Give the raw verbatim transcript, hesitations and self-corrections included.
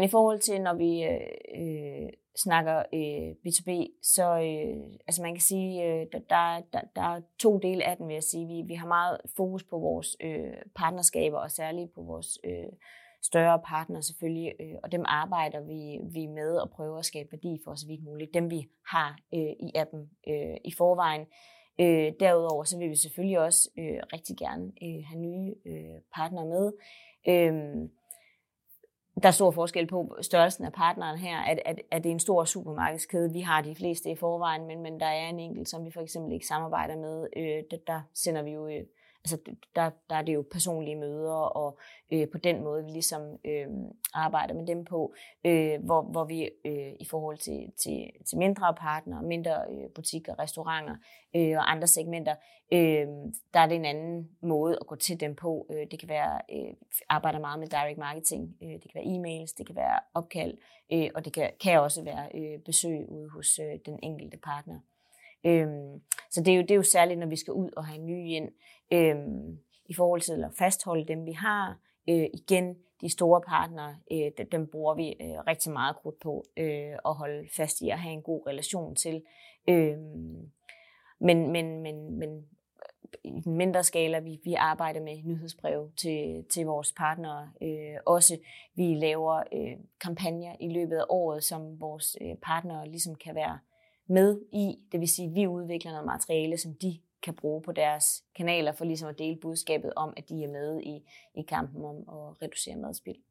Men i forhold til, når vi øh, snakker øh, B to B, så øh, altså man kan sige, øh, der, der, der er to dele af den, vil jeg sige. Vi, vi har meget fokus på vores øh, partnerskaber, og særligt på vores øh, større partnere selvfølgelig, øh, og dem arbejder vi, vi med og prøver at skabe værdi for så vidt muligt. Dem vi har øh, i appen øh, i forvejen. Øh, derudover så vil vi selvfølgelig også øh, rigtig gerne øh, have nye øh, partnere med. Øh, Der er stor forskel på størrelsen af partneren her, at, at, at det er en stor supermarkedskæde. Vi har de fleste i forvejen, men, men der er en enkelt, som vi for eksempel ikke samarbejder med. Øh, der, der sender vi jo, øh, altså der, der er det jo personlige møder, og øh, på den måde vi ligesom øh, arbejder med dem på, øh, hvor, hvor vi øh, i forhold til, til, til mindre partnere, mindre øh, butikker, restauranter øh, og andre segmenter, øh, der er det en anden måde at gå til dem på. Øh, det kan være, øh, arbejder meget med direct marketing, øh, det kan være e-mails, det kan være opkald, øh, og det kan, kan også være øh, besøg ude hos øh, den enkelte partner. Øhm, så det er, jo, det er jo særligt, når vi skal ud og have en ny ind, øhm, i forhold til at fastholde dem, vi har. Øh, igen, de store partnere, øh, dem, dem bruger vi øh, rigtig meget krudt på øh, at holde fast i og have en god relation til. Øh, men, men, men, men i den mindre skala, vi, vi arbejder med nyhedsbreve til, til vores partnere. Øh, også vi laver øh, kampagner i løbet af året, som vores øh, partnere ligesom kan være med i, det vil sige, at vi udvikler noget materiale, som de kan bruge på deres kanaler, for ligesom at dele budskabet om, at de er med i, i kampen om at reducere madspild.